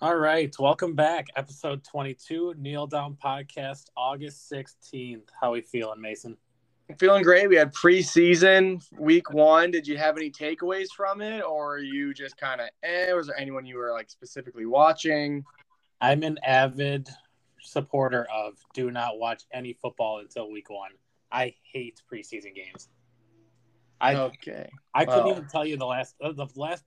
All right, welcome back. Episode 22, Kneel Down Podcast, August 16th. How are we feeling, Mason? I'm feeling great. We had preseason week one. Did you have any takeaways from it, or are you just kind of was there anyone you were like specifically watching? I'm an avid supporter of do not watch any football until week one. I hate preseason games. Couldn't even tell you the last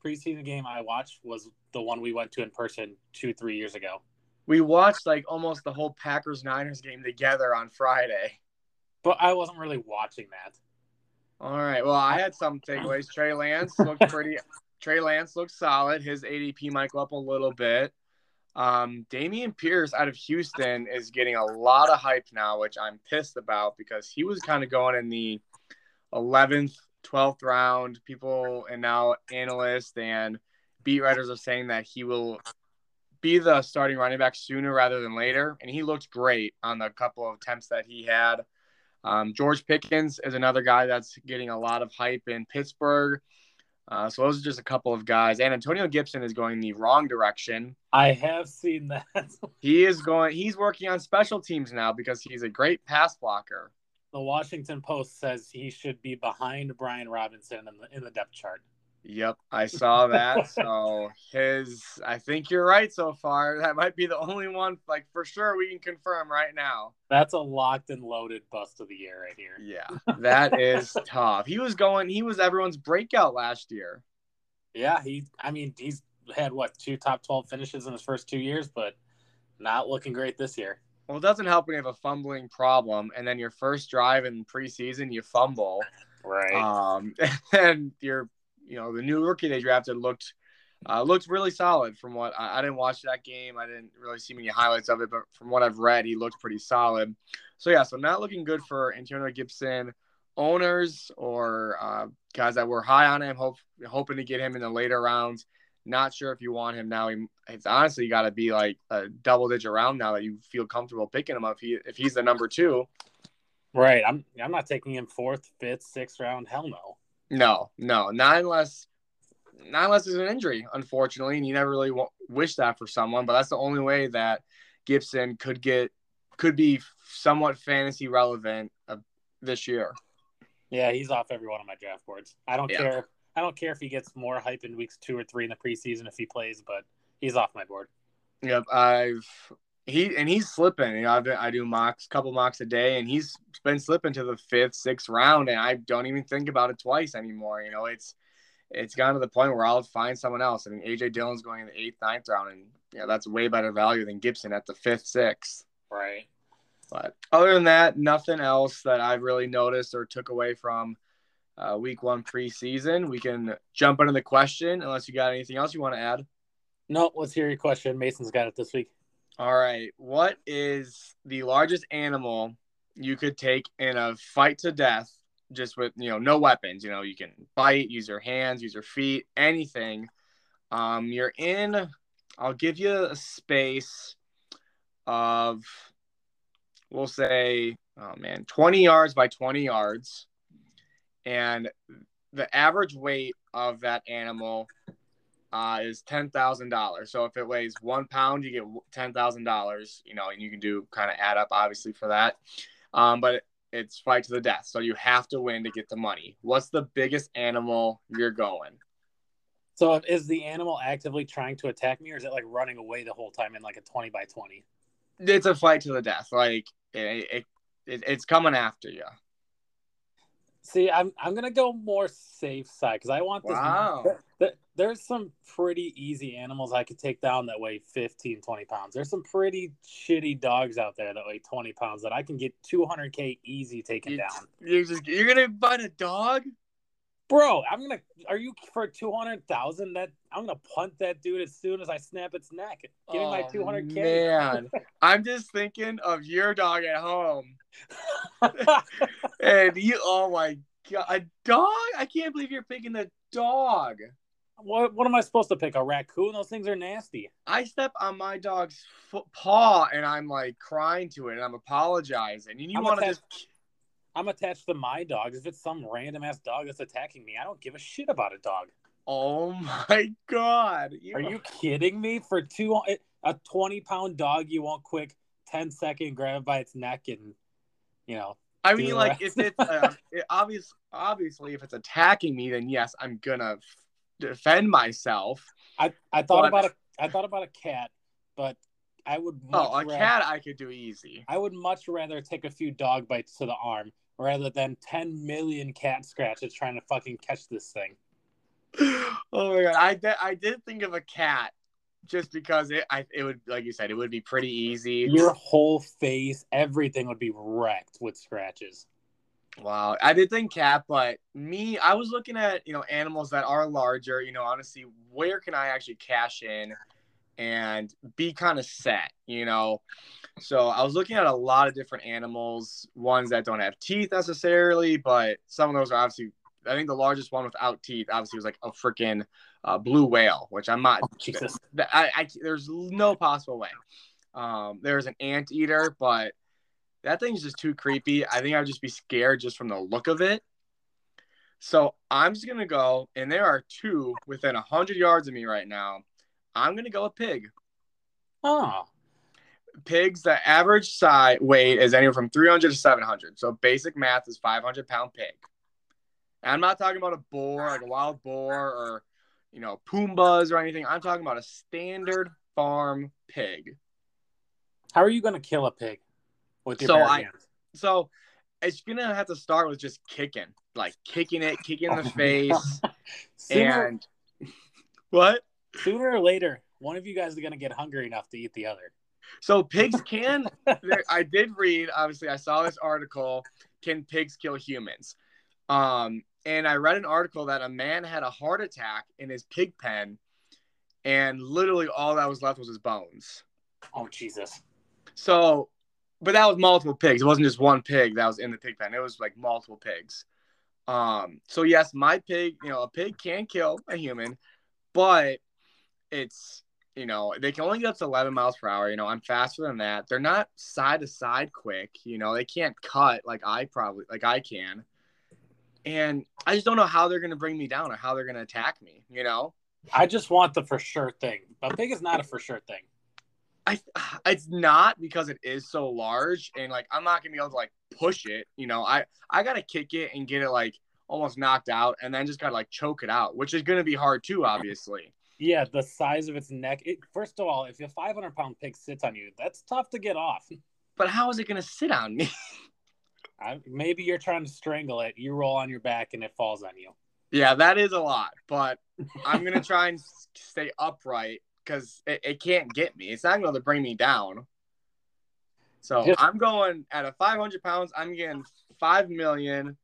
preseason game I watched was the one we went to in person 2-3 years ago. We watched like almost the whole Packers-Niners game together on Friday. But I wasn't really watching that. All right. Well, I had some takeaways. Trey Lance looked solid. His ADP might go up a little bit. Damian Pierce out of Houston is getting a lot of hype now, which I'm pissed about because he was kind of going in the 11th, 12th round. People and now analysts and beat writers are saying that he will be the starting running back sooner rather than later. And he looked great on the couple of attempts that he had. George Pickens is another guy that's getting a lot of hype in Pittsburgh. So those are just a couple of guys. And Antonio Gibson is going the wrong direction. I have seen that. He's working on special teams now because he's a great pass blocker. The Washington Post says he should be behind Brian Robinson in the depth chart. Yep, I saw that. So I think you're right so far. That might be the only one, like for sure, we can confirm right now. That's a locked and loaded bust of the year right here. Yeah, that is tough. He was everyone's breakout last year. Yeah, he's had two top 12 finishes in his first 2 years, but not looking great this year. Well, it doesn't help when you have a fumbling problem, and then your first drive in preseason you fumble, right? And you're. You know, the new rookie they drafted looked really solid from what I didn't watch that game. I didn't really see many highlights of it, but from what I've read, he looked pretty solid. So, yeah, not looking good for Antonio Gibson owners or guys that were high on him, hoping to get him in the later rounds. Not sure if you want him now. It's honestly got to be like a double-digit round now that you feel comfortable picking him up if he's the number two. Right. I'm not taking him fourth, fifth, sixth round. Hell no. No, not unless there's an injury, unfortunately, and you never really wish that for someone. But that's the only way that Gibson could be somewhat fantasy relevant this year. Yeah, he's off every one of my draft boards. I don't care. I don't care if he gets more hype in weeks 2 or 3 in the preseason if he plays, but he's off my board. Yep, he's slipping. You know, I do mocks, couple mocks a day, and he's been slipping to the 5th, 6th round, and I don't even think about it twice anymore. You know, it's gotten to the point where I'll find someone else. I mean, AJ Dillon's going in the 8th, 9th round, and you know, that's way better value than Gibson at the 5th, 6th. Right. But other than that, nothing else that I've really noticed or took away from week one preseason. We can jump into the question unless you got anything else you want to add. No, let's hear your question. Mason's got it this week. All right. What is the largest animal you could take in a fight to death just with, you know, no weapons? You know, you can bite, use your hands, use your feet, anything. You're in, I'll give you a space of, we'll say, 20 yards by 20 yards. And the average weight of that animal is $10,000. So if it weighs 1 pound, you get $10,000, you know, and you can do kind of add up obviously for that. But it's fight to the death. So you have to win to get the money. What's the biggest animal you're going? So is the animal actively trying to attack me, or is it like running away the whole time in like a 20 by 20? It's a fight to the death. Like it's coming after you. See, I'm going to go more safe side because I want this. Wow. There's some pretty easy animals I could take down that weigh 15, 20 pounds. There's some pretty shitty dogs out there that weigh 20 pounds that I can get $200K easy taken down. You're going to buy a dog? Bro, are you for $200,000? I'm going to punt that dude as soon as I snap its neck. Give me my $200K. Man, I'm just thinking of your dog at home. And oh my God, a dog? I can't believe you're picking a dog. What am I supposed to pick? A raccoon? Those things are nasty. I step on my dog's paw and I'm like crying to it and I'm apologizing. And you want to just I'm attached to my dogs. If it's some random ass dog that's attacking me, I don't give a shit about a dog. Oh my God. Are you kidding me? For a 20-pound dog, you won't quick 10-second grab it by its neck and, you know. I mean, like, if it's obviously if it's attacking me, then yes, I'm gonna defend myself. I thought about a cat, but I would. Cat I could do easy. I would much rather take a few dog bites to the arm rather than 10 million cat scratches trying to fucking catch this thing. Oh my God, I did think of a cat. Just because it would, like you said, it would be pretty easy. Your whole face, everything would be wrecked with scratches. Wow. I did think cat, but I was looking at, animals that are larger, honestly, where can I actually cash in and be kind of set? So I was looking at a lot of different animals, ones that don't have teeth necessarily, but some of those are obviously, I think the largest one without teeth obviously was like a freaking blue whale, which I'm not. Oh, Jesus. There's no possible way. There's an anteater, but that thing's just too creepy. I think I'd just be scared just from the look of it. So I'm just gonna go, and there are two within 100 yards of me right now. I'm gonna go a pig. Oh, pigs. The average size weight is anywhere from 300 to 700. So basic math is 500-pound pig. I'm not talking about a boar, like a wild boar or, Pumbas or anything. I'm talking about a standard farm pig. How are you going to kill a pig with your bare hands? So it's going to have to start with just kicking in the face. What? Sooner or later, one of you guys is going to get hungry enough to eat the other. So pigs can, I did read, obviously, I saw this article, Can Pigs Kill Humans? And I read an article that a man had a heart attack in his pig pen, and literally all that was left was his bones. Oh, Jesus. So, but that was multiple pigs. It wasn't just one pig that was in the pig pen. It was like multiple pigs. So yes, my pig, a pig can kill a human, but it's, they can only get up to 11 miles per hour. I'm faster than that. They're not side to side quick. They can't cut like I can. And I just don't know how they're going to bring me down or how they're going to attack me, I just want the for sure thing. But pig is not a for sure thing. It's not, because it is so large. And, I'm not going to be able to, push it. I got to kick it and get it, almost knocked out. And then just got to, choke it out, which is going to be hard, too, obviously. Yeah, the size of its neck. First of all, if a 500-pound pig sits on you, that's tough to get off. But how is it going to sit on me? Maybe you're trying to strangle it. You roll on your back and it falls on you. Yeah, that is a lot, but I'm going to try and stay upright because it can't get me. It's not going to bring me down. So I'm going at a 500 pounds. I'm getting 5 million,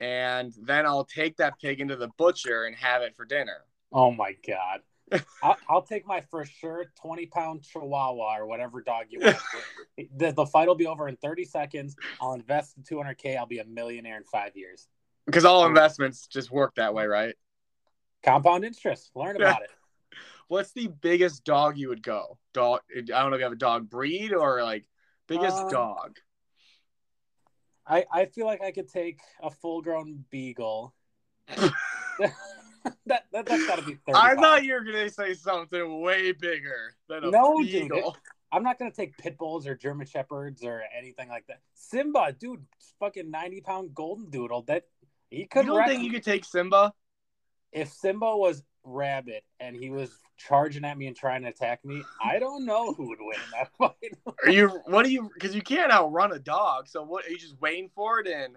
and then I'll take that pig into the butcher and have it for dinner. Oh, my God. I'll take my for sure 20-pound chihuahua or whatever dog you want. The fight will be over in 30 seconds. I'll invest in $200K. I'll be a millionaire in 5 years. Because all investments just work that way, right? Compound interest. Learn about it. What's the biggest dog you would go? I don't know if you have a dog breed or biggest dog. I feel like I could take a full-grown beagle. That's got to be 35. I thought you were going to say something way bigger than a beagle. Dude, I'm not going to take pit bulls or German shepherds or anything like that. Simba, dude, fucking 90-pound golden doodle. You don't think you could take Simba? If Simba was rabid and he was charging at me and trying to attack me, I don't know who would win in that fight. Because you can't outrun a dog. So what are you just waiting for it? And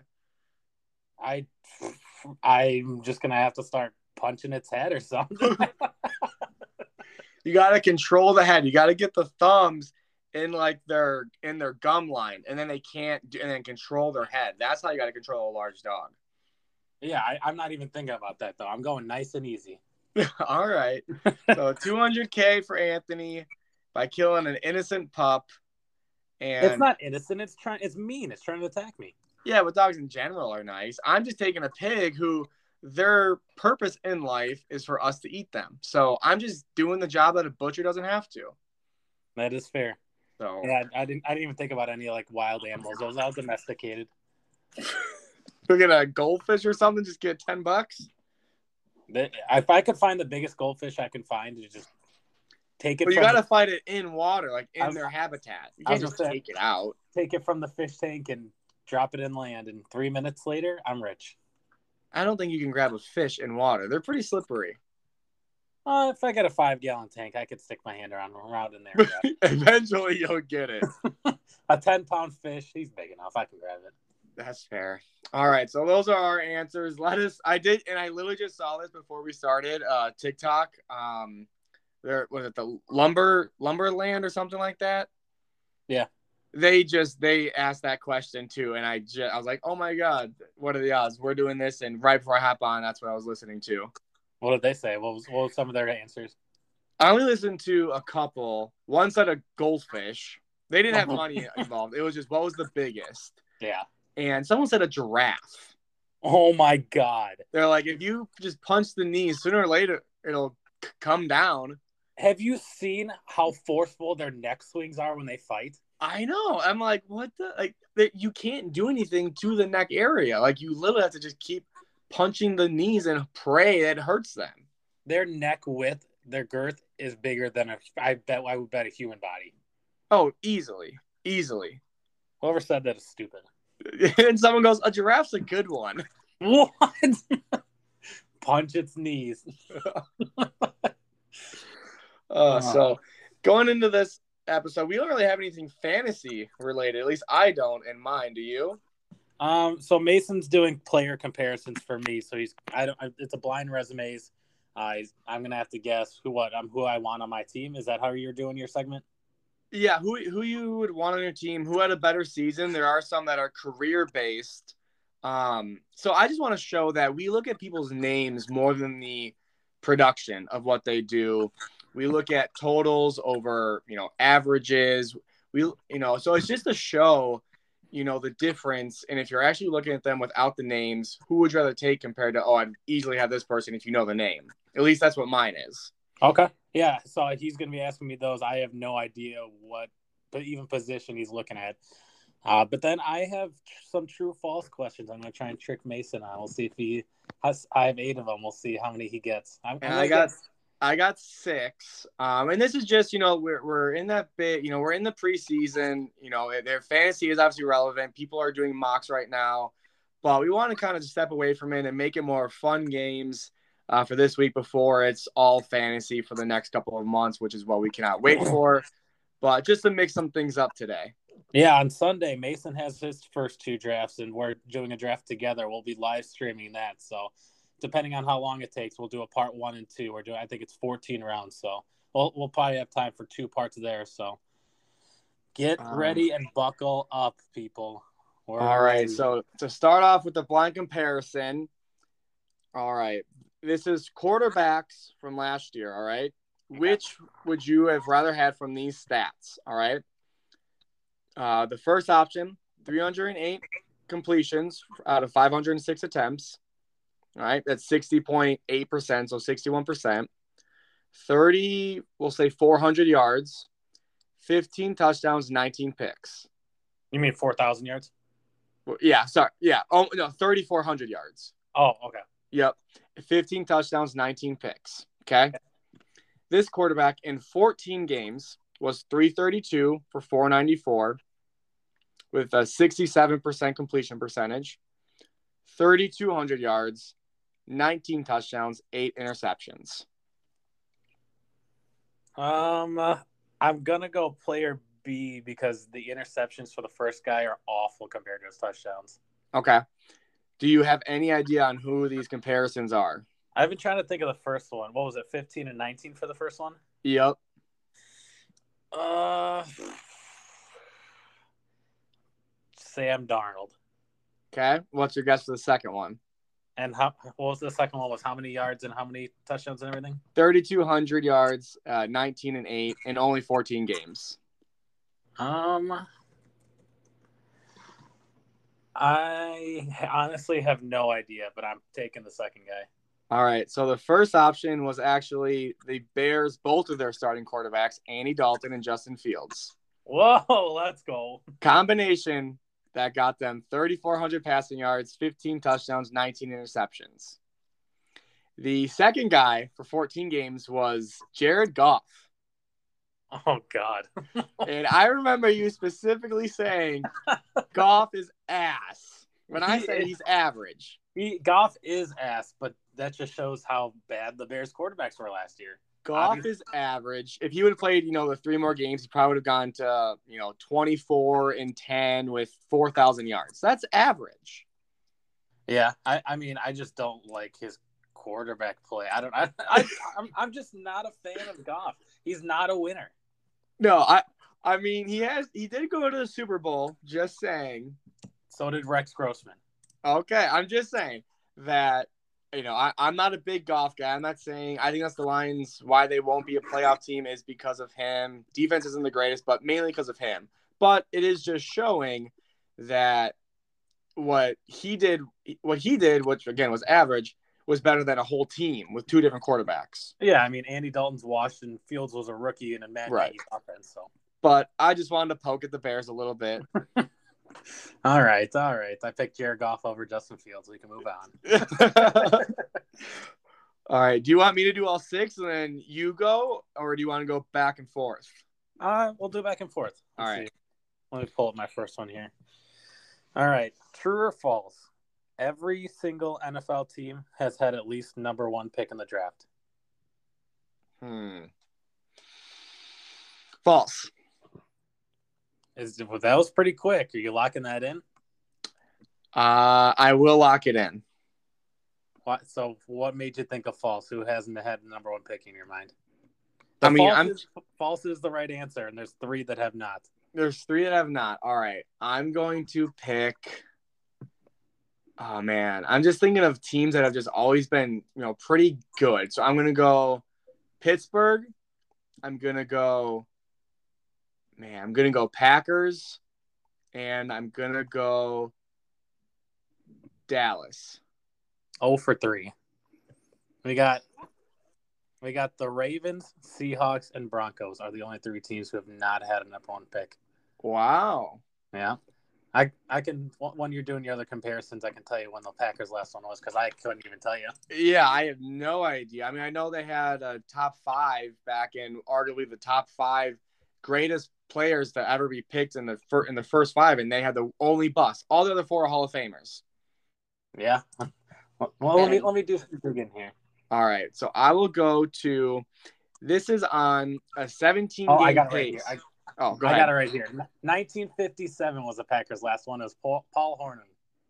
I'm just going to have to start punching its head or something. You gotta control the head. You gotta get the thumbs in their gum line, and then they can't do, and then control their head. That's how you gotta control a large dog. Yeah, I'm not even thinking about that though. I'm going nice and easy. All right. So $200K for Anthony by killing an innocent pup. And it's not innocent. It's mean. It's trying to attack me. Yeah, but dogs in general are nice. I'm just taking a pig who. Their purpose in life is for us to eat them. So I'm just doing the job that a butcher doesn't have to. That is fair. So yeah, I didn't even think about any wild animals. Those are all domesticated. Look at a goldfish or something. Just get $10. If I could find the biggest goldfish I can find, to just take it. But you got to find it in water, like in their habitat. You can't just take it out. Take it from the fish tank and drop it in land, and 3 minutes later, I'm rich. I don't think you can grab a fish in water. They're pretty slippery. If I got a 5-gallon tank, I could stick my hand around in there. Eventually, you'll get it. A 10-pound fish, he's big enough. I can grab it. That's fair. All right, so those are our answers. I literally just saw this before we started. TikTok. There was it the Lumberland or something like that. Yeah. They asked that question too, and I was like, oh my god, what are the odds we're doing this? And right before I hop on, that's what I was listening to. What did they say? What was some of their answers? I only listened to a couple. One said a goldfish. They didn't have money involved. It was just what was the biggest. Yeah. And someone said a giraffe. Oh my god! They're like, if you just punch the knee, sooner or later it'll come down. Have you seen how forceful their neck swings are when they fight? I know. I'm like, what the? Like, you can't do anything to the neck area. Like, you literally have to just keep punching the knees and pray that it hurts them. Their neck width, their girth is bigger than I would bet a human body. Oh, easily. Whoever said that is stupid. And someone goes, a giraffe's a good one. What? Punch its knees. So going into this episode, we don't really have anything fantasy related. At least I don't in mine. Do you? So Mason's doing player comparisons for me. So it's a blind resumes. I'm gonna have to guess who I want on my team. Is that how you're doing your segment? Yeah, who you would want on your team? Who had a better season? There are some that are career based. So I just want to show that we look at people's names more than the production of what they do. We look at totals over, averages. So it's just to show, the difference. And if you're actually looking at them without the names, who would you rather take compared to, I'd easily have this person if you know the name. At least that's what mine is. Okay. Yeah. So he's going to be asking me those. I have no idea what even position he's looking at. But then I have some true or false questions. I'm going to try and trick Mason on. We'll see if he has. I have 8 of them. We'll see how many he gets. I got 6, and this is just we're in that bit, we're in the preseason. Their fantasy is obviously relevant. People are doing mocks right now, but we want to kind of step away from it and make it more fun games for this week before it's all fantasy for the next couple of months, which is what we cannot wait for. But just to mix some things up today. Yeah, on Sunday, Mason has his first 2 drafts, and we're doing a draft together. We'll be live streaming that, so. Depending on how long it takes, we'll do a part 1 and 2. I think it's 14 rounds, so we'll probably have time for 2 parts there. So get ready and buckle up, people. All right, so to start off with the blind comparison, all right, this is quarterbacks from last year, all right? Okay. Which would you have rather had from these stats, all right? The first option, 308 completions out of 506 attempts. All right, that's 60.8%, so 61%. 400 yards, 15 touchdowns, 19 picks. You mean 4,000 yards? Well, yeah, sorry. Yeah, 3,400 yards. Oh, okay. Yep, 15 touchdowns, 19 picks, okay? This quarterback in 14 games was 332 for 494 with a 67% completion percentage, 3,200 yards, 19 touchdowns, 8 interceptions. I'm gonna go player B because the interceptions for the first guy are awful compared to his touchdowns. Okay. Do you have any idea on who these comparisons are? I've been trying to think of the first one. What was it, 15 and 19 for the first one? Yep. Sam Darnold. Okay, what's your guess for the second one? And what was the second one? Was how many yards and how many touchdowns and everything? 3,200 yards, 19 and 8, and only 14 games. I honestly have no idea, but I'm taking the second guy. All right, so the first option was actually the Bears, both of their starting quarterbacks, Andy Dalton and Justin Fields. Whoa, let's go. Combination that got them 3,400 passing yards, 15 touchdowns, 19 interceptions. The second guy for 14 games was Jared Goff. Oh, God. And I remember you specifically saying Goff is ass. When I say he's average. Goff is ass, but that just shows how bad the Bears quarterbacks were last year. Goff is average. If he would have played, the three more games, he probably would have gone to, 24-10 with 4,000 yards. That's average. Yeah, I mean, I just don't like his quarterback play. I'm just not a fan of Goff. He's not a winner. No, I mean, he did go to the Super Bowl. Just saying. So did Rex Grossman. Okay, I'm just saying that. I'm not a big Goff guy. I'm not saying – I think that's the Lions. Why they won't be a playoff team is because of him. Defense isn't the greatest, but mainly because of him. But it is just showing that what he did, which, again, was average, was better than a whole team with two different quarterbacks. Yeah, I mean, Andy Dalton's washed and Fields was a rookie in a Matt Nagy offense. So. But I just wanted to poke at the Bears a little bit. All right. I picked Jared Goff over Justin Fields. We can move on. All right. Do you want me to do all six and then you go, or do you want to go back and forth? We'll do back and forth. All right. Let me pull up my first one here. All right. True or false? Every single NFL team has had at least number one pick in the draft. False. That was pretty quick. Are you locking that in? I will lock it in. So what made you think of false? Who hasn't had the number one pick in your mind? False is the right answer, and there's three that have not. All right. I'm going to pick – oh, man. I'm just thinking of teams that have just always been, pretty good. So I'm going to go Pittsburgh. I'm going to go – man, I'm going to go Packers, and I'm going to go Dallas. 0-3. We got the Ravens, Seahawks, and Broncos are the only three teams who have not had an up one pick. Wow. Yeah. I can – when you're doing your other comparisons, I can tell you when the Packers' last one was because I couldn't even tell you. Yeah, I have no idea. I mean, I know they had a top five back in arguably the top five greatest players to ever be picked in the first five, and they had the only bust. All the other four are Hall of Famers. Yeah. Well, let me do something again here. All right. So I will go to – this is on a 17-game I got it right here. I got it right here. 1957 was the Packers' last one. It was Paul Hornung.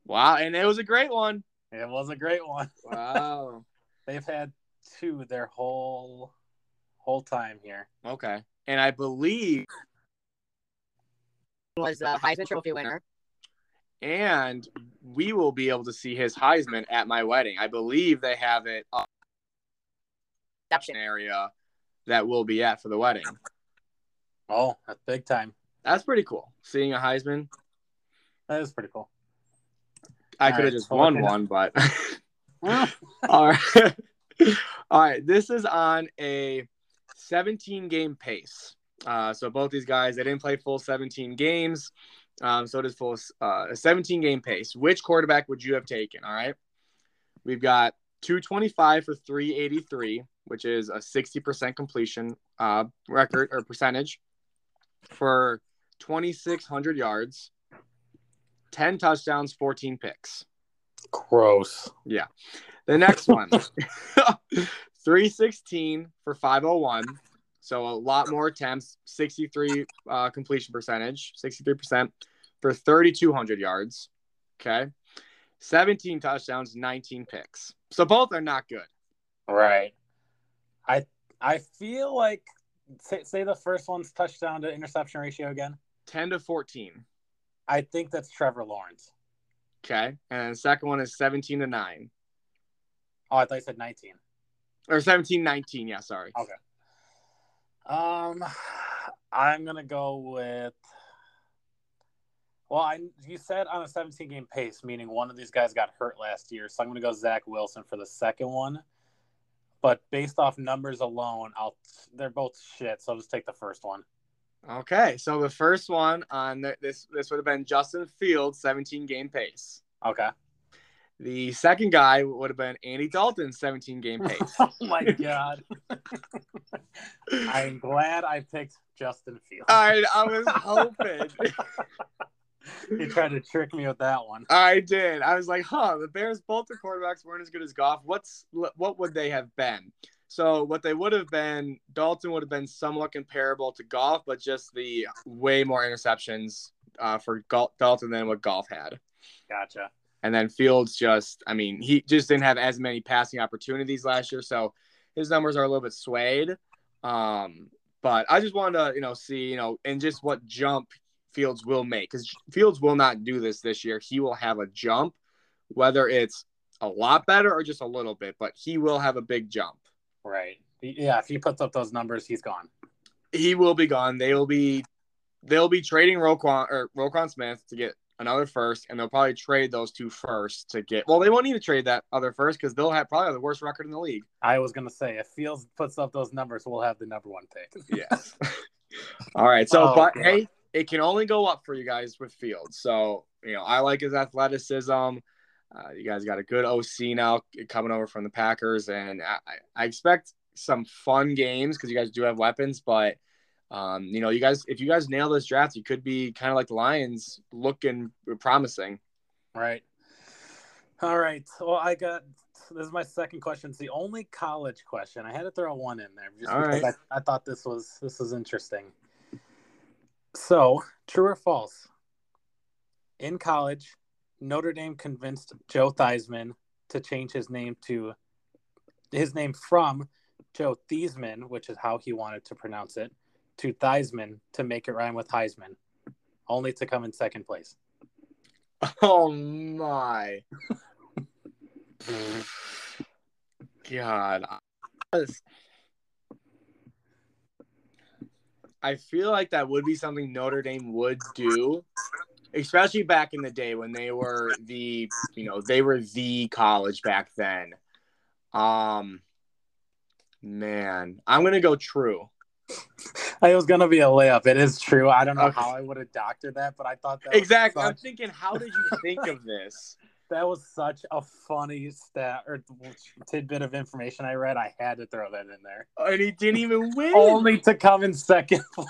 Wow, and it was a great one. Wow. They've had two their whole time here. Okay. And I believe was a Heisman Trophy winner. And we will be able to see his Heisman at my wedding. I believe they have it up in the area that we'll be at for the wedding. Oh, that's big time. That's pretty cool. Seeing a Heisman. That is pretty cool. I could have just won one, but all right. All right. This is on a 17-game pace. So both these guys, they didn't play full 17 games. So it is full a 17-game pace. Which quarterback would you have taken? All right. We've got 225 for 383, which is a 60% completion record or percentage for 2,600 yards, 10 touchdowns, 14 picks. Gross. Yeah. The next one. 316 for 501, so a lot more attempts, 63 completion percentage, 63% for 3,200 yards, okay? 17 touchdowns, 19 picks. So both are not good. Right. I feel like, say the first one's touchdown to interception ratio again. 10 to 14. I think that's Trevor Lawrence. Okay, and the second one is 17 to 9. Oh, I thought you said 19. Or 17-19, yeah, sorry. Okay. I'm going to go with – well, you said on a 17-game pace, meaning one of these guys got hurt last year, so I'm going to go Zach Wilson for the second one. But based off numbers alone, they're both shit, so I'll just take the first one. Okay, so the first one on this would have been Justin Fields' 17-game pace. Okay. The second guy would have been Andy Dalton's 17-game pace. Oh, my God. I'm glad I picked Justin Fields. All right, I was hoping. You tried to trick me with that one. I did. I was like, the Bears, both the quarterbacks weren't as good as Goff. What would they have been? So what they would have been, Dalton would have been somewhat comparable to Goff, but just the way more interceptions for Dalton than what Goff had. Gotcha. And then Fields he just didn't have as many passing opportunities last year, so his numbers are a little bit swayed. But I just wanted to, see, and just what jump Fields will make, because Fields will not do this year. He will have a jump, whether it's a lot better or just a little bit, but he will have a big jump. Right. Yeah. If he puts up those numbers, he's gone. He will be gone. They'll be trading Roquan Smith to get another first, and they'll probably trade those two first to get. Well, they won't need to trade that other first because they'll have probably the worst record in the league. I was gonna say, if Fields puts up those numbers, we'll have the number one pick. Yes. All right. So, hey, it can only go up for you guys with Fields. So, I like his athleticism. You guys got a good OC now coming over from the Packers, and I expect some fun games because you guys do have weapons, but. You guys, if you guys nail this draft, you could be kind of like the Lions, looking promising. Right. All right. Well, this is my second question. It's the only college question. I had to throw one in there just because I thought this was interesting. So, true or false? In college, Notre Dame convinced Joe Theismann to change his name from Joe Theismann, which is how he wanted to pronounce it, to Theismann to make it rhyme with Heisman, only to come in second place. Oh, my. God. I feel like that would be something Notre Dame would do, especially back in the day when they were the college back then. Man, I'm going to go true. It was gonna be a layup. It is true. I don't know how I would have doctored that, but I thought that exactly. I'm thinking, how did you think of this? That was such a funny stat or tidbit of information I read. I had to throw that in there. And he didn't even win. Only to come in second place.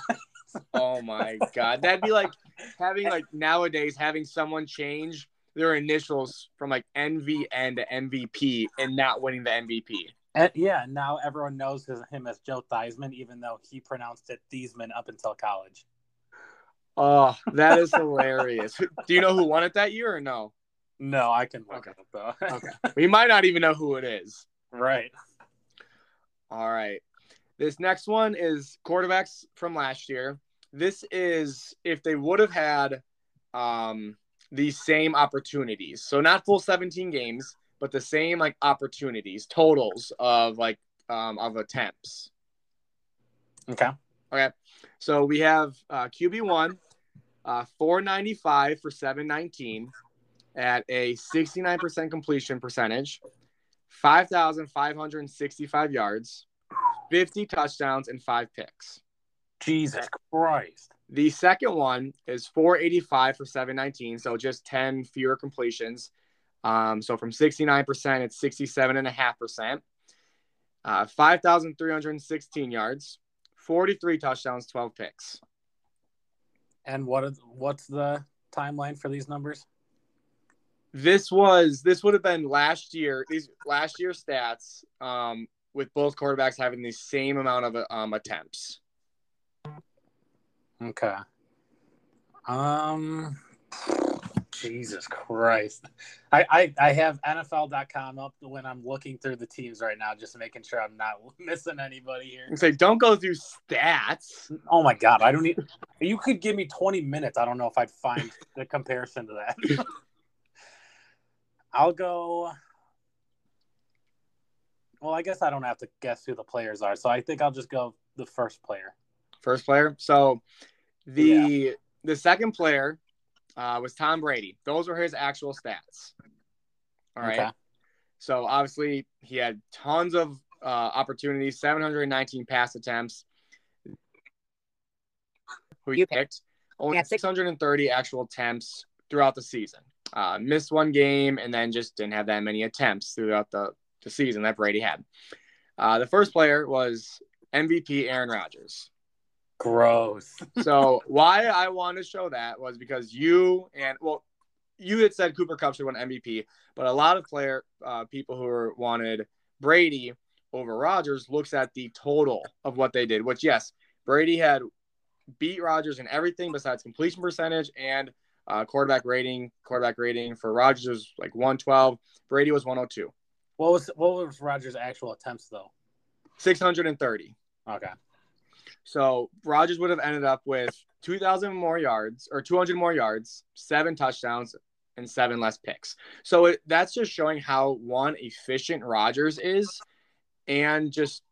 Oh my God, that'd be like having nowadays someone change their initials from NVN to MVP and not winning the MVP. And yeah, now everyone knows him as Joe Theismann, even though he pronounced it Theismann up until college. Oh, that is hilarious. Do you know who won it that year or no? No, I can look it up, though. Okay. We might not even know who it is. Right. All right. This next one is quarterbacks from last year. This is if they would have had the same opportunities. So not full 17 games. But the same opportunities, totals of of attempts. Okay. Okay. So we have QB1, 495 for 719 at a 69% completion percentage, 5,565 yards, 50 touchdowns, and 5 picks. Jesus Christ. The second one is 485 for 719, so just 10 fewer completions. So from 69%, it's 67.5%, 5,316 yards, 43 touchdowns, 12 picks. And what's the timeline for these numbers? This would have been last year. These last year's stats, with both quarterbacks having the same amount of attempts. Okay. Jesus Christ. I have NFL.com up when I'm looking through the teams right now, just making sure I'm not missing anybody here. It's don't go through stats. Oh, my God. I don't need – you could give me 20 minutes. I don't know if I'd find the comparison to that. I'll go – well, I guess I don't have to guess who the players are, so I think I'll just go the first player. First player? So the second player – was Tom Brady. Those were his actual stats. All right. Okay. So, obviously, he had tons of opportunities, 719 pass attempts. who you picked, only had 630 actual attempts throughout the season. Missed one game and then just didn't have that many attempts throughout the season that Brady had. The first player was MVP Aaron Rodgers. Gross. So why I want to show that was because you had said Cooper Kupp should win MVP, but a lot of people who wanted Brady over Rodgers looks at the total of what they did, which, yes, Brady had beat Rodgers in everything besides completion percentage and quarterback rating. Quarterback rating for Rodgers was like 112. Brady was 102. What was Rodgers' actual attempts, though? 630. Okay. So Rodgers would have ended up with 200 more yards, 7 touchdowns, and 7 less picks. So that's just showing how, one, efficient Rodgers is, and just,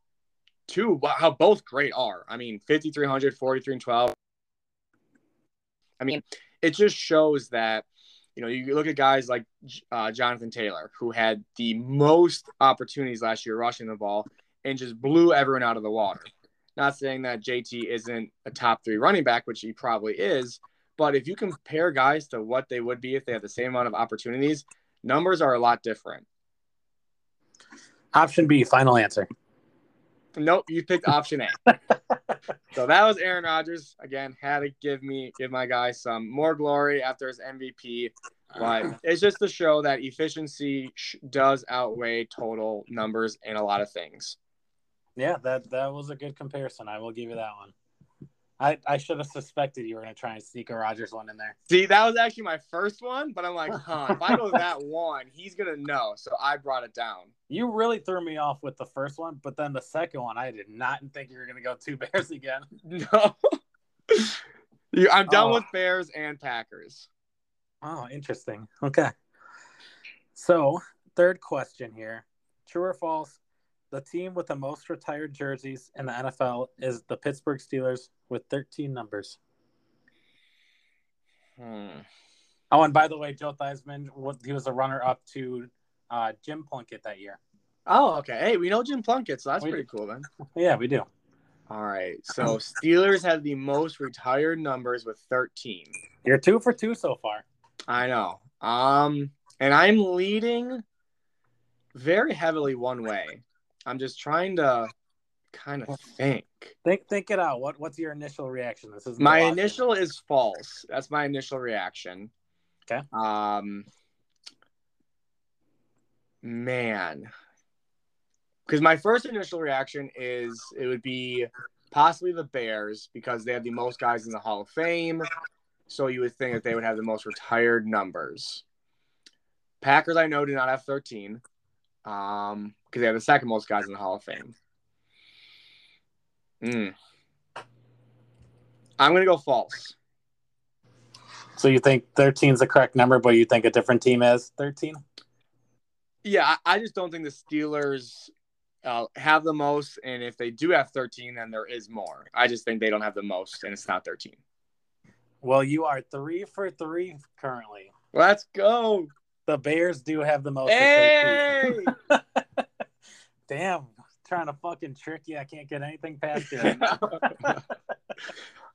two, how both great are. I mean, 5,300, 4,312. I mean, it just shows that, you look at guys like Jonathan Taylor, who had the most opportunities last year rushing the ball and just blew everyone out of the water. Not saying that JT isn't a top 3 running back, which he probably is, but if you compare guys to what they would be if they had the same amount of opportunities, numbers are a lot different. Option B, final answer. Nope, you picked option A. So that was Aaron Rodgers. Again, had to give my guy some more glory after his MVP. But it's just to show that efficiency does outweigh total numbers in a lot of things. Yeah, that was a good comparison. I will give you that one. I should have suspected you were going to try and sneak a Rodgers one in there. See, that was actually my first one, but I'm like, if I go that one, he's going to know. So I brought it down. You really threw me off with the first one, but then the second one, I did not think you were going to go two Bears again. No. I'm done with Bears and Packers. Oh, interesting. Okay. So, third question here. True or false? The team with the most retired jerseys in the NFL is the Pittsburgh Steelers with 13 numbers. Oh, and by the way, Joe Theismann, he was a runner-up to Jim Plunkett that year. Oh, okay. Hey, we know Jim Plunkett, so that's pretty cool then. Yeah, we do. All right. So Steelers have the most retired numbers with 13. You're 2 for 2 so far. I know. And I'm leading very heavily one way. I'm just trying to kind of think. Think it out. What's your initial reaction? This is my initial is false. That's my initial reaction. Okay. Man. Because my first initial reaction is it would be possibly the Bears because they have the most guys in the Hall of Fame. So you would think that they would have the most retired numbers. Packers, I know, do not have 13. Because they have the second most guys in the Hall of Fame. I'm going to go false. So you think 13 is the correct number, but you think a different team has 13? Yeah, I just don't think the Steelers have the most, and if they do have 13, then there is more. I just think they don't have the most, and it's not 13. Well, you are 3 for 3 currently. Let's go. The Bears do have the most. Hey! Damn, trying to fucking trick you. I can't get anything past you. Right now.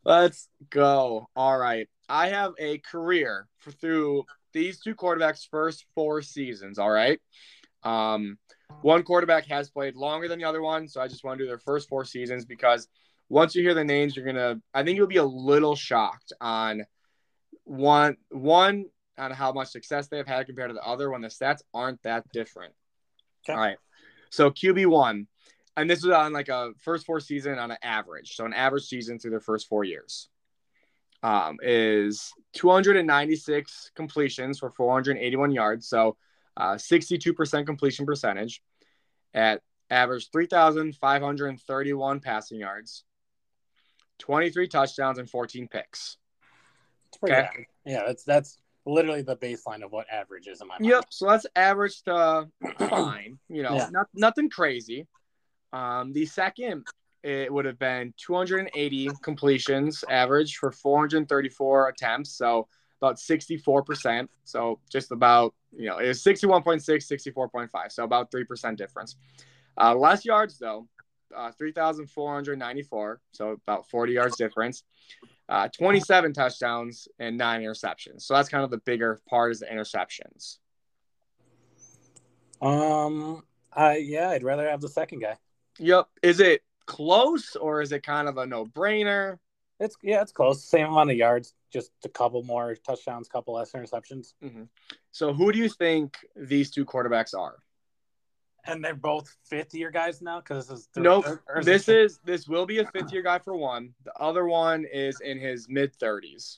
Let's go. All right. I have a career through these two quarterbacks' first 4 seasons. All right. One quarterback has played longer than the other one, so I just want to do their first 4 seasons because once you hear the names, I think you'll be a little shocked on one on how much success they've had compared to the other when the stats aren't that different. Okay. All right. So QB1, and this was on like a first 4 season on an average. So an average season through their first 4 years is 296 completions for 481 yards. So 62% completion percentage at average 3,531 passing yards, 23 touchdowns and 14 picks. Okay. Yeah, that's literally the baseline of what average is in my mind. Yep, so that's average to fine. Nothing crazy. The second, it would have been 280 completions average for 434 attempts, so about 64%. So just about, it was 61.6, 64.5, so about 3% difference. Less yards, though, 3,494, so about 40 yards difference. 27 touchdowns and 9 interceptions. So that's kind of the bigger part is the interceptions. I'd rather have the second guy. Yep. Is it close or is it kind of a no-brainer? It's close. Same amount of yards, just a couple more touchdowns, a couple less interceptions. Mm-hmm. So who do you think these two quarterbacks are? And they're both fifth-year guys now, because this is this will be a fifth-year guy for one. The other one is in his mid-30s.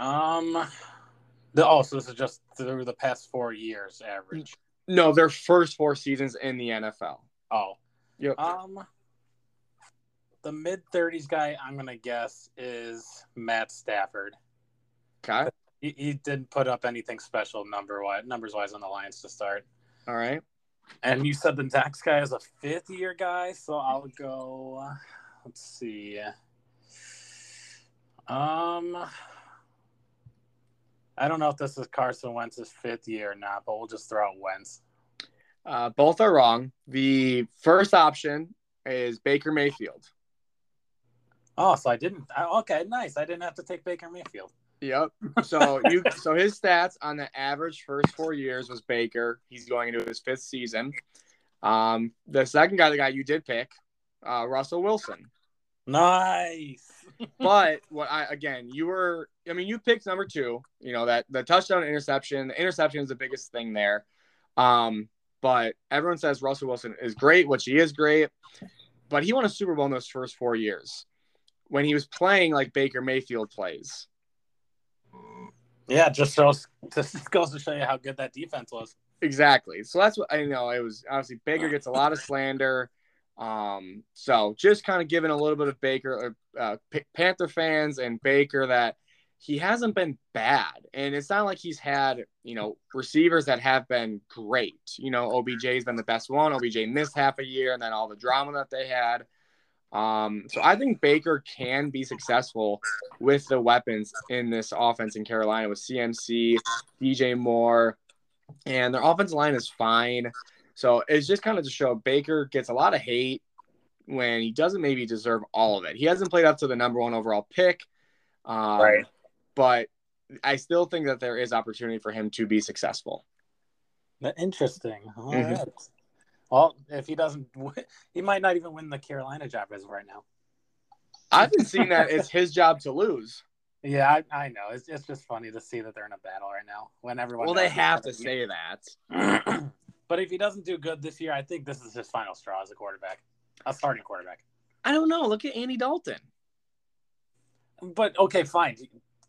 So this is just through the past 4 years average. No, their first 4 seasons in the NFL. Oh, yep. The mid-30s guy, I'm gonna guess, is Matt Stafford. Okay, he didn't put up anything special numbers wise on the Lions to start. All right. And you said the next guy is a fifth-year guy, so I'll go – let's see. I don't know if this is Carson Wentz's fifth year or not, but we'll just throw out Wentz. Both are wrong. The first option is Baker Mayfield. Oh, so I didn't – okay, nice. I didn't have to take Baker Mayfield. Yep. So his stats on the average first 4 years was Baker. He's going into his fifth season. The second guy, the guy you did pick, Russell Wilson. Nice. But you picked number 2. You know that the touchdown interception. The interception is the biggest thing there. But everyone says Russell Wilson is great, which he is great. But he won a Super Bowl in those first 4 years when he was playing like Baker Mayfield plays. Yeah, just goes to show you how good that defense was. Exactly. So that's what I know. It was obviously Baker gets a lot of slander. So just kind of giving a little bit of Baker, Panther fans and Baker that he hasn't been bad. And it's not like he's had, receivers that have been great. OBJ has been the best one. OBJ missed half a year and then all the drama that they had. So I think Baker can be successful with the weapons in this offense in Carolina with CMC, DJ Moore, and their offensive line is fine. So it's just kind of to show Baker gets a lot of hate when he doesn't maybe deserve all of it. He hasn't played up to the number 1 overall pick, right? But I still think that there is opportunity for him to be successful. Interesting. All mm-hmm. right. Well, if he doesn't, he might not even win the Carolina job as of right now. I've been seeing that it's his job to lose. Yeah, I know. It's just funny to see that they're in a battle right now. When everyone they have to say that. But if he doesn't do good this year, I think this is his final straw as a starting quarterback. I don't know. Look at Andy Dalton. But okay, fine.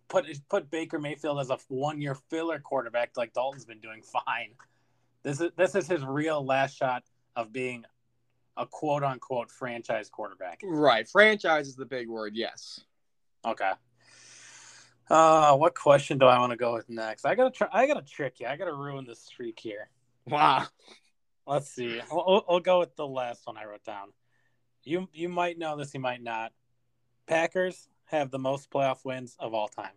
Put Baker Mayfield as a 1-year filler quarterback, like Dalton's been doing fine. This is his real last shot of being a quote-unquote franchise quarterback. Right. Franchise is the big word, yes. Okay. What question do I want to go with next? I gotta trick you. I got to ruin this streak here. Wow. Let's see. I'll go with the last one I wrote down. You might know this, you might not. Packers have the most playoff wins of all time.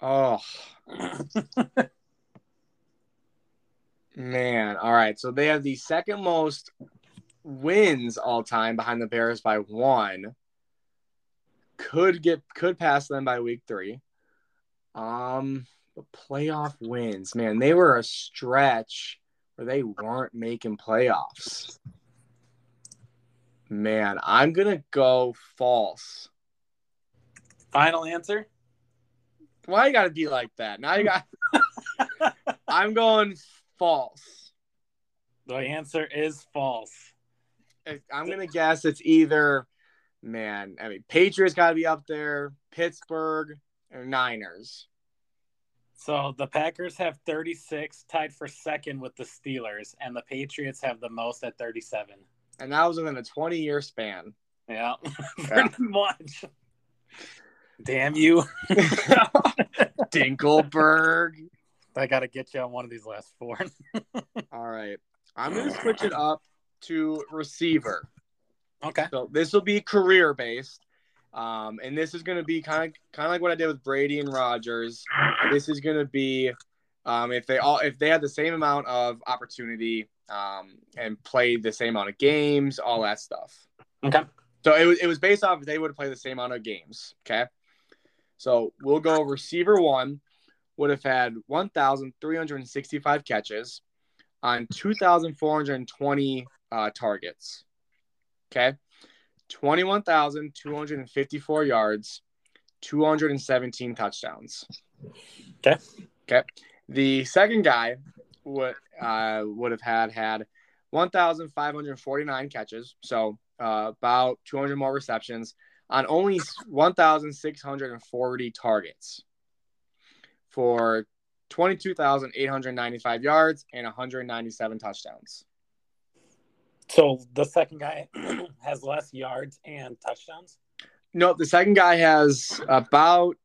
Oh. Man, all right. So they have the second most wins all time behind the Bears by 1. Could pass them by week 3. The playoff wins, man. They were a stretch where they weren't making playoffs. Man, I'm gonna go false. Final answer? Why you gotta be like that? Now you got. I'm going. False. The answer is false. I'm going to guess it's either, Patriots got to be up there, Pittsburgh, or Niners. So the Packers have 36, tied for second with the Steelers, and the Patriots have the most at 37. And that was within a 20-year span. Yeah, pretty much. Damn you. Dinkelberg. I got to get you on one of these last 4. All right. I'm going to switch it up to receiver. Okay. So this will be career-based. And this is going to be kind of like what I did with Brady and Rodgers. This is going to be if they had the same amount of opportunity and played the same amount of games, all that stuff. Okay. So it was based off they would play the same amount of games, okay? So we'll go receiver one would have had 1,365 catches on 2,420 targets, okay? 21,254 yards, 217 touchdowns. Okay. The second guy would have had 1,549 catches, so about 200 more receptions on only 1,640 targets for 22,895 yards and 197 touchdowns. So the second guy has less yards and touchdowns? No, the second guy has about,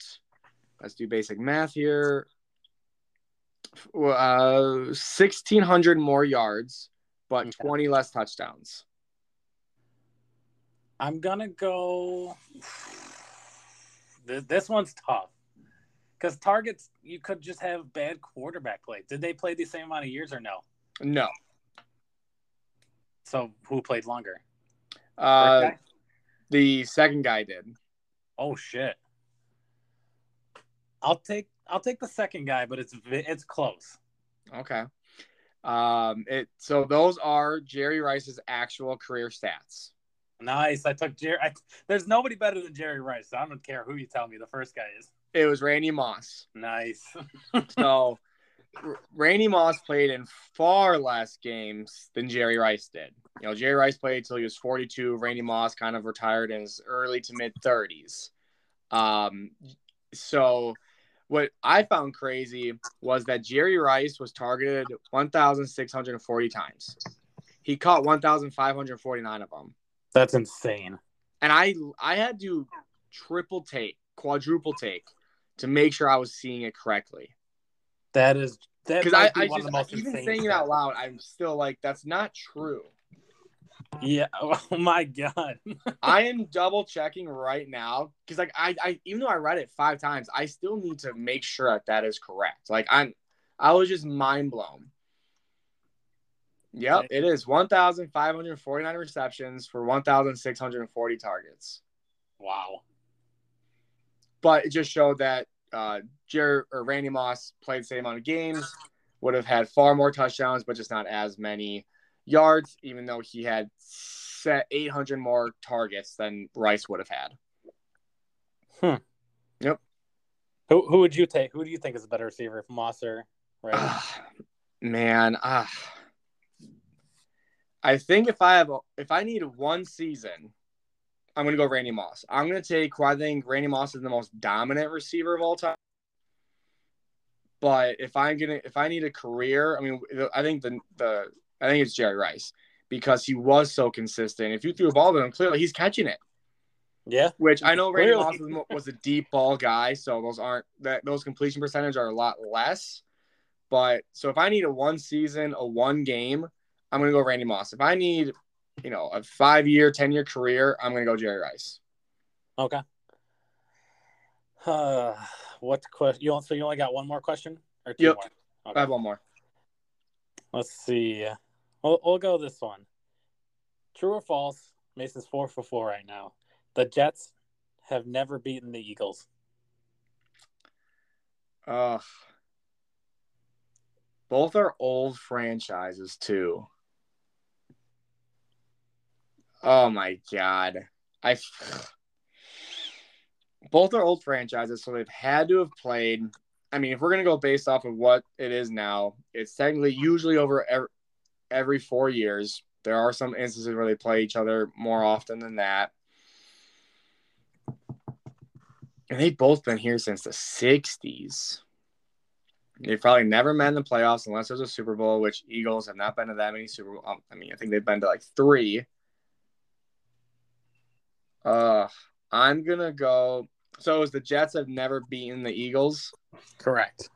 let's do basic math here, 1,600 more yards, but 20 less touchdowns. I'm going to go – this one's tough because targets, you could just have bad quarterback play. Did they play the same amount of years or no? No. So who played longer? The second guy did. Oh shit! I'll take the second guy, but it's close. Okay. So those are Jerry Rice's actual career stats. Nice. I took Jerry. There's nobody better than Jerry Rice. So I don't care who you tell me the first guy is. It was Randy Moss. Nice. So. Randy Moss played in far less games than Jerry Rice did. You know, Jerry Rice played till he was 42. Randy Moss kind of retired in his early to mid 30s. So what I found crazy was that Jerry Rice was targeted 1,640 times. He caught 1,549 of them. That's insane. And I had to triple take, quadruple take to make sure I was seeing it correctly. That is because even saying it out loud, I'm still like, that's not true. Yeah. Oh my god. I am double checking right now because, like, I even though I read it 5 times, I still need to make sure that is correct. Like, I was just mind blown. Yep, it is 1,549 receptions for 1,640 targets. Wow. But it just showed that. Randy Moss played the same amount of games, would have had far more touchdowns, but just not as many yards, even though he had 800 more targets than Rice would have had. Hmm. Yep. Who would you take? Who do you think is a better receiver, Moss or Rice? I think if I need one season, I'm going to go Randy Moss. I'm going to take who I think Randy Moss is the most dominant receiver of all time. But if I need a career, I mean, I think it's Jerry Rice because he was so consistent. If you threw a ball to him, clearly he's catching it. Yeah. Which I know Randy Moss was a deep ball guy, so those completion percentage are a lot less. But so if I need a one season, a one game, I'm going to go Randy Moss. If I need a 5-year, 10-year career, I'm going to go Jerry Rice. Okay. What question? So you only got one more question? Or two more? Okay. I have one more. Let's see. We'll go this one. True or false, Mason's 4-for-4 right now. The Jets have never beaten the Eagles. Both are old franchises, too. Oh my god! Both are old franchises, so they've had to have played. I mean, if we're gonna go based off of what it is now, it's technically usually over every 4 years. There are some instances where they play each other more often than that, and they've both been here since the '60s. They've probably never met in the playoffs unless there's a Super Bowl, which Eagles have not been to that many Super Bowl. I mean, I think they've been to like 3. I'm going to go – so is the Jets have never beaten the Eagles? Correct.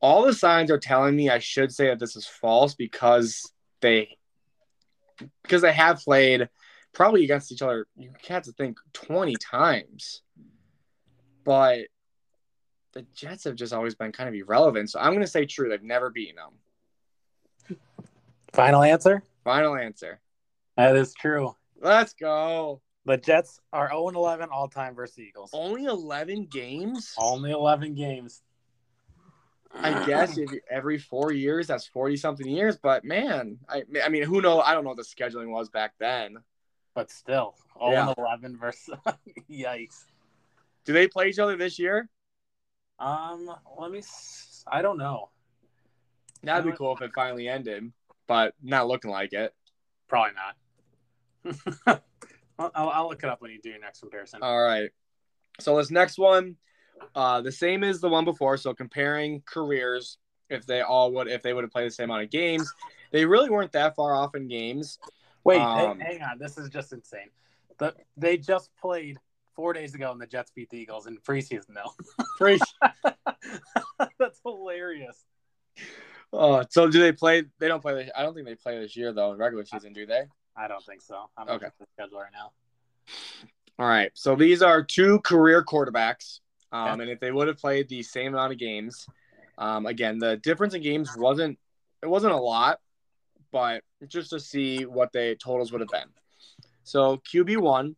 All the signs are telling me I should say that this is false because they have played probably against each other, you have to think, 20 times. But the Jets have just always been kind of irrelevant, so I'm going to say true. They've never beaten them. Final answer? That is true. Let's go. The Jets are 0-11 all-time versus the Eagles. Only 11 games? Only 11 games. I guess if every 4 years, that's 40-something years. But, man, I mean, who knows? I don't know what the scheduling was back then. But still, 0-11 versus – yikes. Do they play each other this year? I don't know. That'd be cool if it finally ended, but not looking like it. Probably not. I'll look it up when you do your next comparison. All right. So this next one, the same as the one before. So comparing careers, if they would have played the same amount of games, they really weren't that far off in games. Wait, hang on. This is just insane. They just played 4 days ago, and the Jets beat the Eagles in preseason, though. That's hilarious. So do they play? They don't play. I don't think they play this year, though, in regular season, do they? I don't think so. I'm looking at the schedule right now. All right. So these are two career quarterbacks. And if they would have played the same amount of games, again, the difference in games wasn't a lot, but just to see what the totals would have been. So QB1,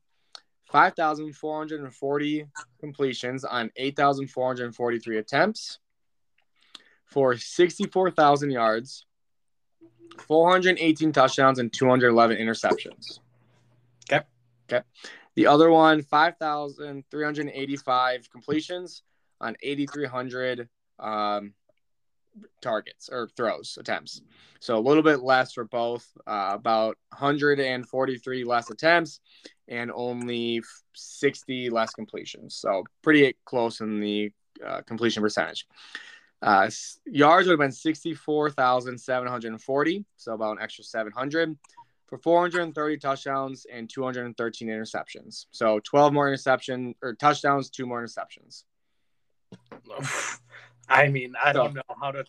5,440 completions on 8,443 attempts for 64,000 yards. 418 touchdowns and 211 interceptions. Okay. The other one, 5,385 completions on 8,300 targets or throws, attempts. So a little bit less for both, about 143 less attempts and only 60 less completions. So pretty close in the completion percentage. Yards would have been 64,740, so about an extra 700 for 430 touchdowns and 213 interceptions. So 12 more interception or touchdowns, 2 more interceptions. I mean, I don't know how to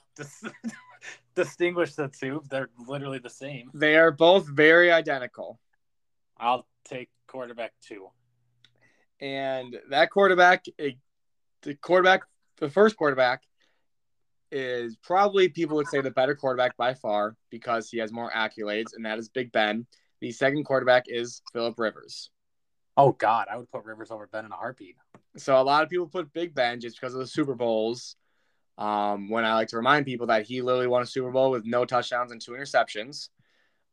distinguish the two. They're literally the same. They are both very identical. I'll take quarterback 2. And that quarterback, the first quarterback, is probably, people would say, the better quarterback by far because he has more accolades, and that is Big Ben. The second quarterback is Philip Rivers. Oh, God. I would put Rivers over Ben in a heartbeat. So a lot of people put Big Ben just because of the Super Bowls, when I like to remind people that he literally won a Super Bowl with no touchdowns and 2 interceptions.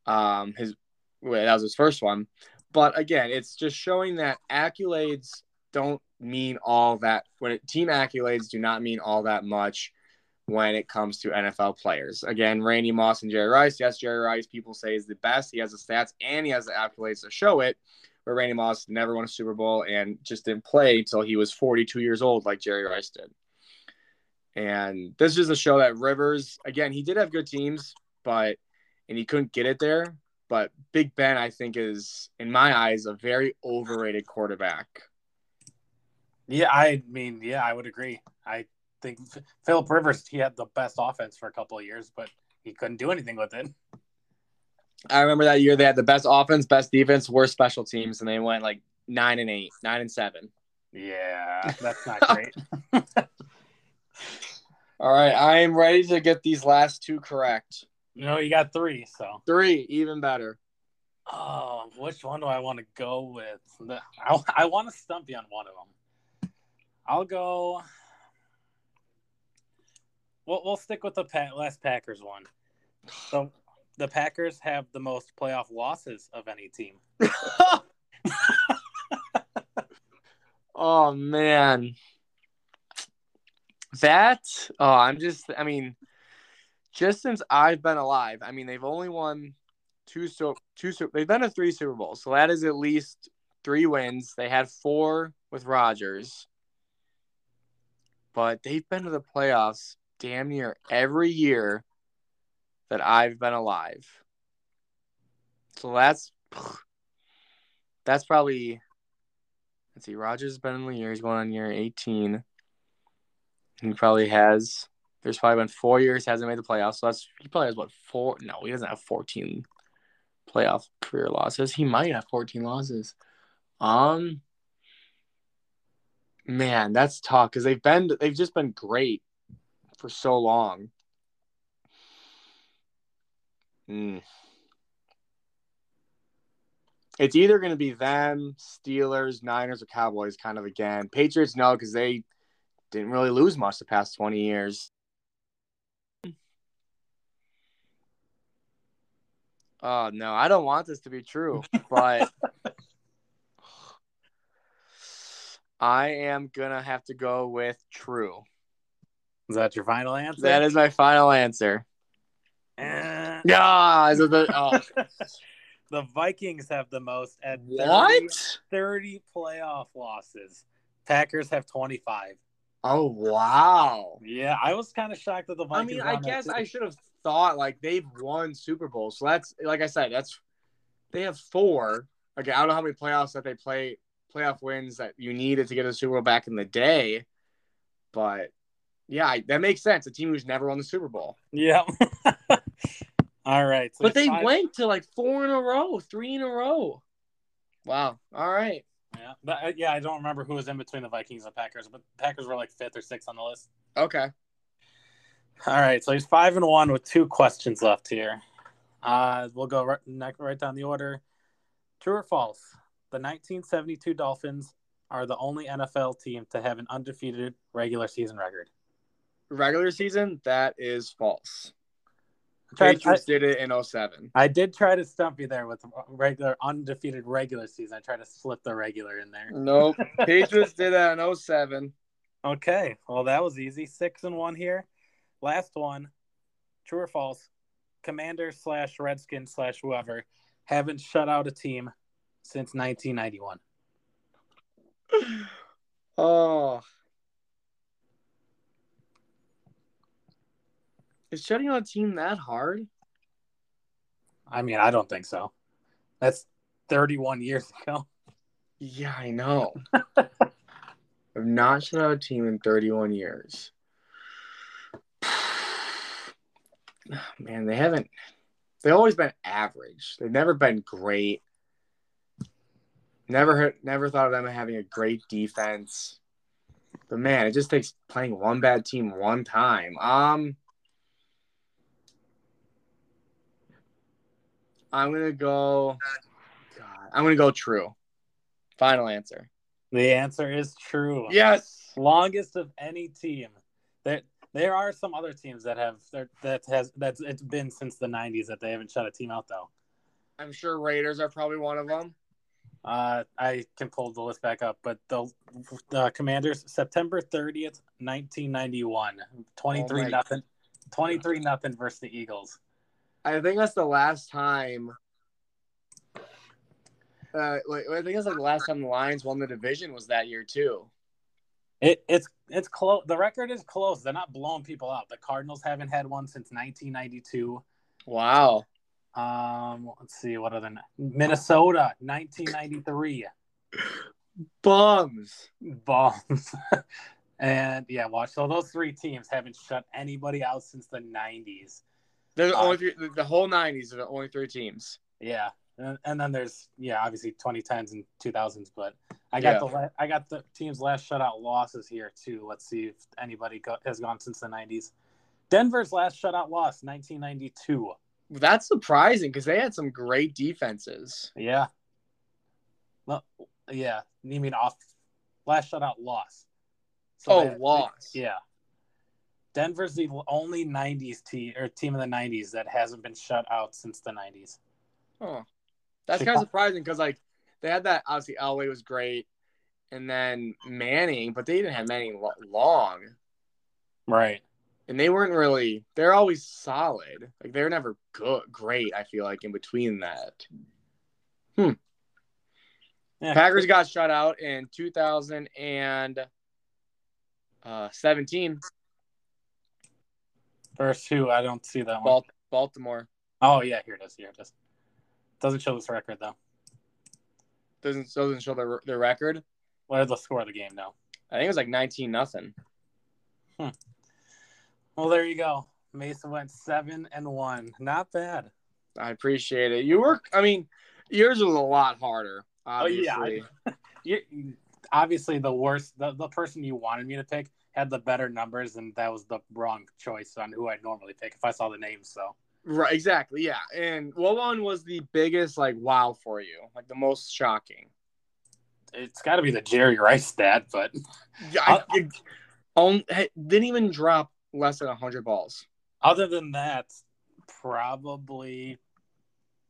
That was his first one. But, again, it's just showing that accolades don't mean all that. Team accolades do not mean all that much when it comes to NFL players. Again, Randy Moss and Jerry Rice. Yes, Jerry Rice, people say, is the best. He has the stats and he has the accolades to show it. But Randy Moss never won a Super Bowl and just didn't play until he was 42 years old like Jerry Rice did. And this is a show that Rivers, again, he did have good teams, and he couldn't get it there. But Big Ben, I think, is, in my eyes, a very overrated quarterback. Yeah, I would agree. I think Philip Rivers, he had the best offense for a couple of years, but he couldn't do anything with it. I remember that year they had the best offense, best defense, worst special teams, and they went like 9-8, 9-7. Yeah, that's not great. All right, I am ready to get these last two correct. No, you got 3, so. 3, even better. Oh, which one do I want to go with? I want to stump you on one of them. I'll go... We'll stick with the last Packers one. So the Packers have the most playoff losses of any team. Oh, man. Just since I've been alive, they've only won they've been to 3 Super Bowls. So that is at least 3 wins. They had 4 with Rodgers. But they've been to the playoffs damn near every year that I've been alive. So that's probably, let's see, Rodgers has been in the year. He's going on year 18. He probably has. There's probably been 4 years he hasn't made the playoffs. So he probably has, what, 4? No, he doesn't have 14 playoff career losses. He might have 14 losses. Man, that's tough because they've just been great for so long. it's either going to be them, Steelers, Niners, or Cowboys kind of again. Patriots, no, because they didn't really lose much the past 20 years. Oh, no, I don't want this to be true, but I am going to have to go with true. Is that your final answer? That is my final answer. Yeah, the Vikings have the most at 30 playoff losses. Packers have 25. Oh, wow. Yeah, I was kind of shocked that the Vikings. I mean, I guess I should have thought, like, they've won Super Bowls. So that's, like I said, that's they have four. Okay, I don't know how many playoffs that they play, playoff wins that you needed to get a Super Bowl back in the day. But, yeah, that makes sense. A team who's never won the Super Bowl. Yeah. All right. So but they went to like four in a row, three in a row. Wow. All right. Yeah. But yeah, I don't remember who was in between the Vikings and Packers, but the Packers were like fifth or sixth on the list. Okay. All right. So he's 5-1 with two questions left here. We'll go right down the order. True or false? The 1972 Dolphins are the only NFL team to have an undefeated regular season record. Regular season? That is false. Patriots did it in 07. I did try to stump you there with regular undefeated regular season. I tried to slip the regular in there. Nope. Patriots did it in 07. Okay. Well, that was easy. 6-1 here. Last one. True or false? Commanders/Redskins/whoever haven't shut out a team since 1991. Oh. Is shutting out a team that hard? I mean, I don't think so. That's 31 years ago. Yeah, I know. I've not shut out a team in 31 years. Man, they haven't. They've always been average. They've never been great. Never thought of them having a great defense. But man, it just takes playing one bad team one time. I'm gonna go true. Final answer. The answer is true. Yes. Longest of any team. There are some other teams that have it's been since the 90s that they haven't shut a team out though. I'm sure Raiders are probably one of them. I can pull the list back up, but the Commanders September 30th, 1991, 23-0 versus the Eagles. I think that's the last time. I think that's like the last time the Lions won the division was that year too. It's close. The record is close. They're not blowing people out. The Cardinals haven't had one since 1992. Wow. Let's see what other Minnesota 1993. Bums. And yeah, watch. So those three teams haven't shut anybody out since the 90s. There's only the whole 90s are the only three teams. Yeah, and then there's obviously 2010s and 2000s, but I got the team's last shutout losses here too. Let's see if anybody has gone since the 90s. Denver's last shutout loss 1992. That's surprising because they had some great defenses. Yeah. Well, yeah. You mean off last shutout loss? So loss. Yeah. Denver's the only 90s team in the 90s that hasn't been shut out since the 90s. Oh, that's kind of surprising because, like, they had that. Obviously, Elway was great, and then Manning, but they didn't have Manning long. Right. And they weren't really – they're always solid. Like, they're never great, I feel like, in between that. Yeah. Packers got shut out in 2017. Versus who? I don't see that one. Baltimore. Oh, yeah. Here it is. Doesn't show this record, though. Doesn't show the record? What is the score of the game, though? I think it was like 19-0. Well, there you go. Mason went 7-1. Not bad. I appreciate it. Yours was a lot harder, obviously. Oh, yeah. Obviously, the worst, the person you wanted me to pick had the better numbers, and that was the wrong choice on who I'd normally pick if I saw the names. So Right, exactly, yeah. And what one was the biggest, like, wow for you? Like, the most shocking? It's got to be the Jerry Rice stat, but... didn't even drop less than 100 balls. Other than that, probably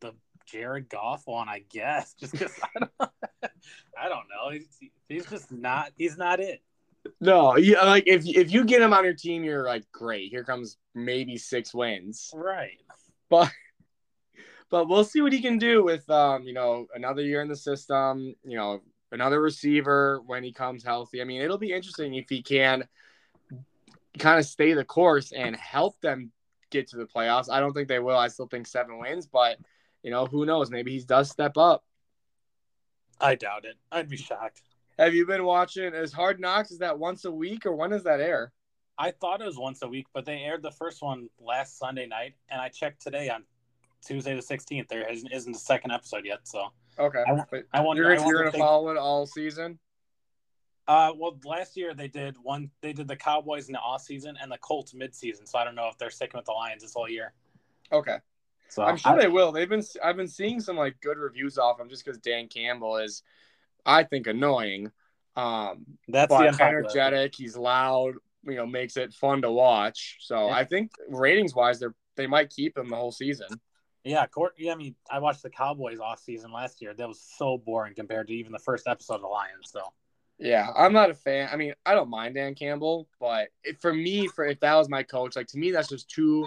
the Jared Goff one, I guess. Just because I don't know. He's not it. No, yeah, like if you get him on your team, you're like, great. Here comes maybe 6 wins, right? But we'll see what he can do with another year in the system. You know, another receiver when he comes healthy. I mean, it'll be interesting if he can kind of stay the course and help them get to the playoffs. I don't think they will. I still think 7 wins, but who knows? Maybe he does step up. I doubt it. I'd be shocked. Have you been watching as Hard Knocks? Is that once a week, or when does that air? I thought it was once a week, but they aired the first one last Sunday night, and I checked today on Tuesday the 16th. There isn't a second episode yet, so okay. I wonder you're going to follow it all season. Well, last year they did the Cowboys in the off season and the Colts mid season, so I don't know if they're sticking with the Lions this whole year. Okay, so I'm sure they will. I've been seeing some like good reviews off them just because Dan Campbell is. I think annoying. That's energetic. He's loud. Makes it fun to watch. So yeah. I think ratings wise, they might keep him the whole season. Yeah, I mean, I watched the Cowboys off season last year. That was so boring compared to even the first episode of the Lions. So yeah, I'm not a fan. I mean, I don't mind Dan Campbell, but if that was my coach, like to me, that's just too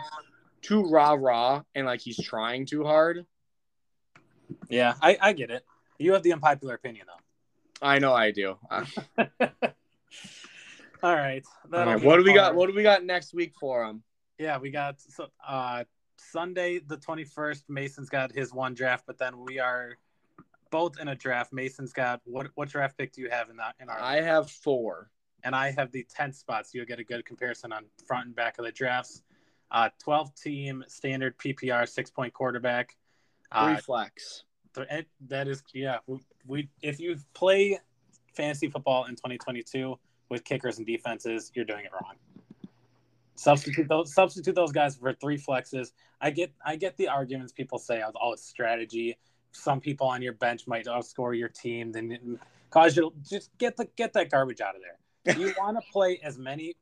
rah-rah, and like he's trying too hard. Yeah, I get it. You have the unpopular opinion, though. I know I do. All right. What do we got next week for him? Yeah, we got Sunday the 21st. Mason's got his one draft, but then we are both in a draft. Mason's got what draft pick do you have in our? I have 4, and I have the 10th spot. So you'll get a good comparison on front and back of the drafts. 12 team standard PPR 6-point quarterback. 3 flex. That is, yeah. If you play fantasy football in 2022 with kickers and defenses, you're doing it wrong. Substitute those guys for 3 flexes. I get the arguments people say. Oh, it's strategy. Some people on your bench might outscore your team. Then cause you just get that garbage out of there. You want to play as many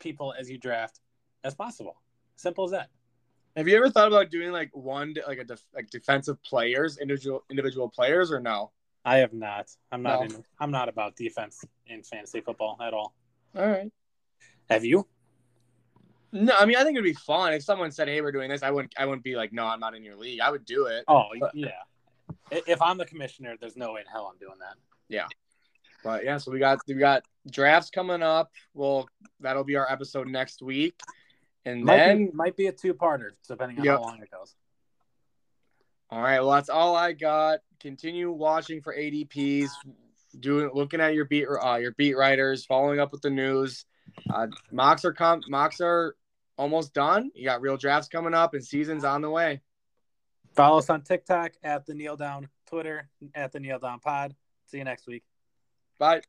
people as you draft as possible. Simple as that. Have you ever thought about doing like defensive players, individual players, or no? I have not. I'm not about defense in fantasy football at all. All right. Have you? No, I mean I think it'd be fun if someone said, "Hey, we're doing this." I wouldn't be like, "No, I'm not in your league." I would do it. Oh yeah. If I'm the commissioner, there's no way in hell I'm doing that. Yeah. But yeah, so we got drafts coming up. Well, that'll be our episode next week. And might be a 2-parter, depending on how long it goes. All right, well, that's all I got. Continue watching for ADPs, looking at your beat writers, following up with the news. Mocks are almost done. You got real drafts coming up, and season's on the way. Follow us on TikTok @TheKneelDown, Twitter @TheKneelDownPod. See you next week. Bye.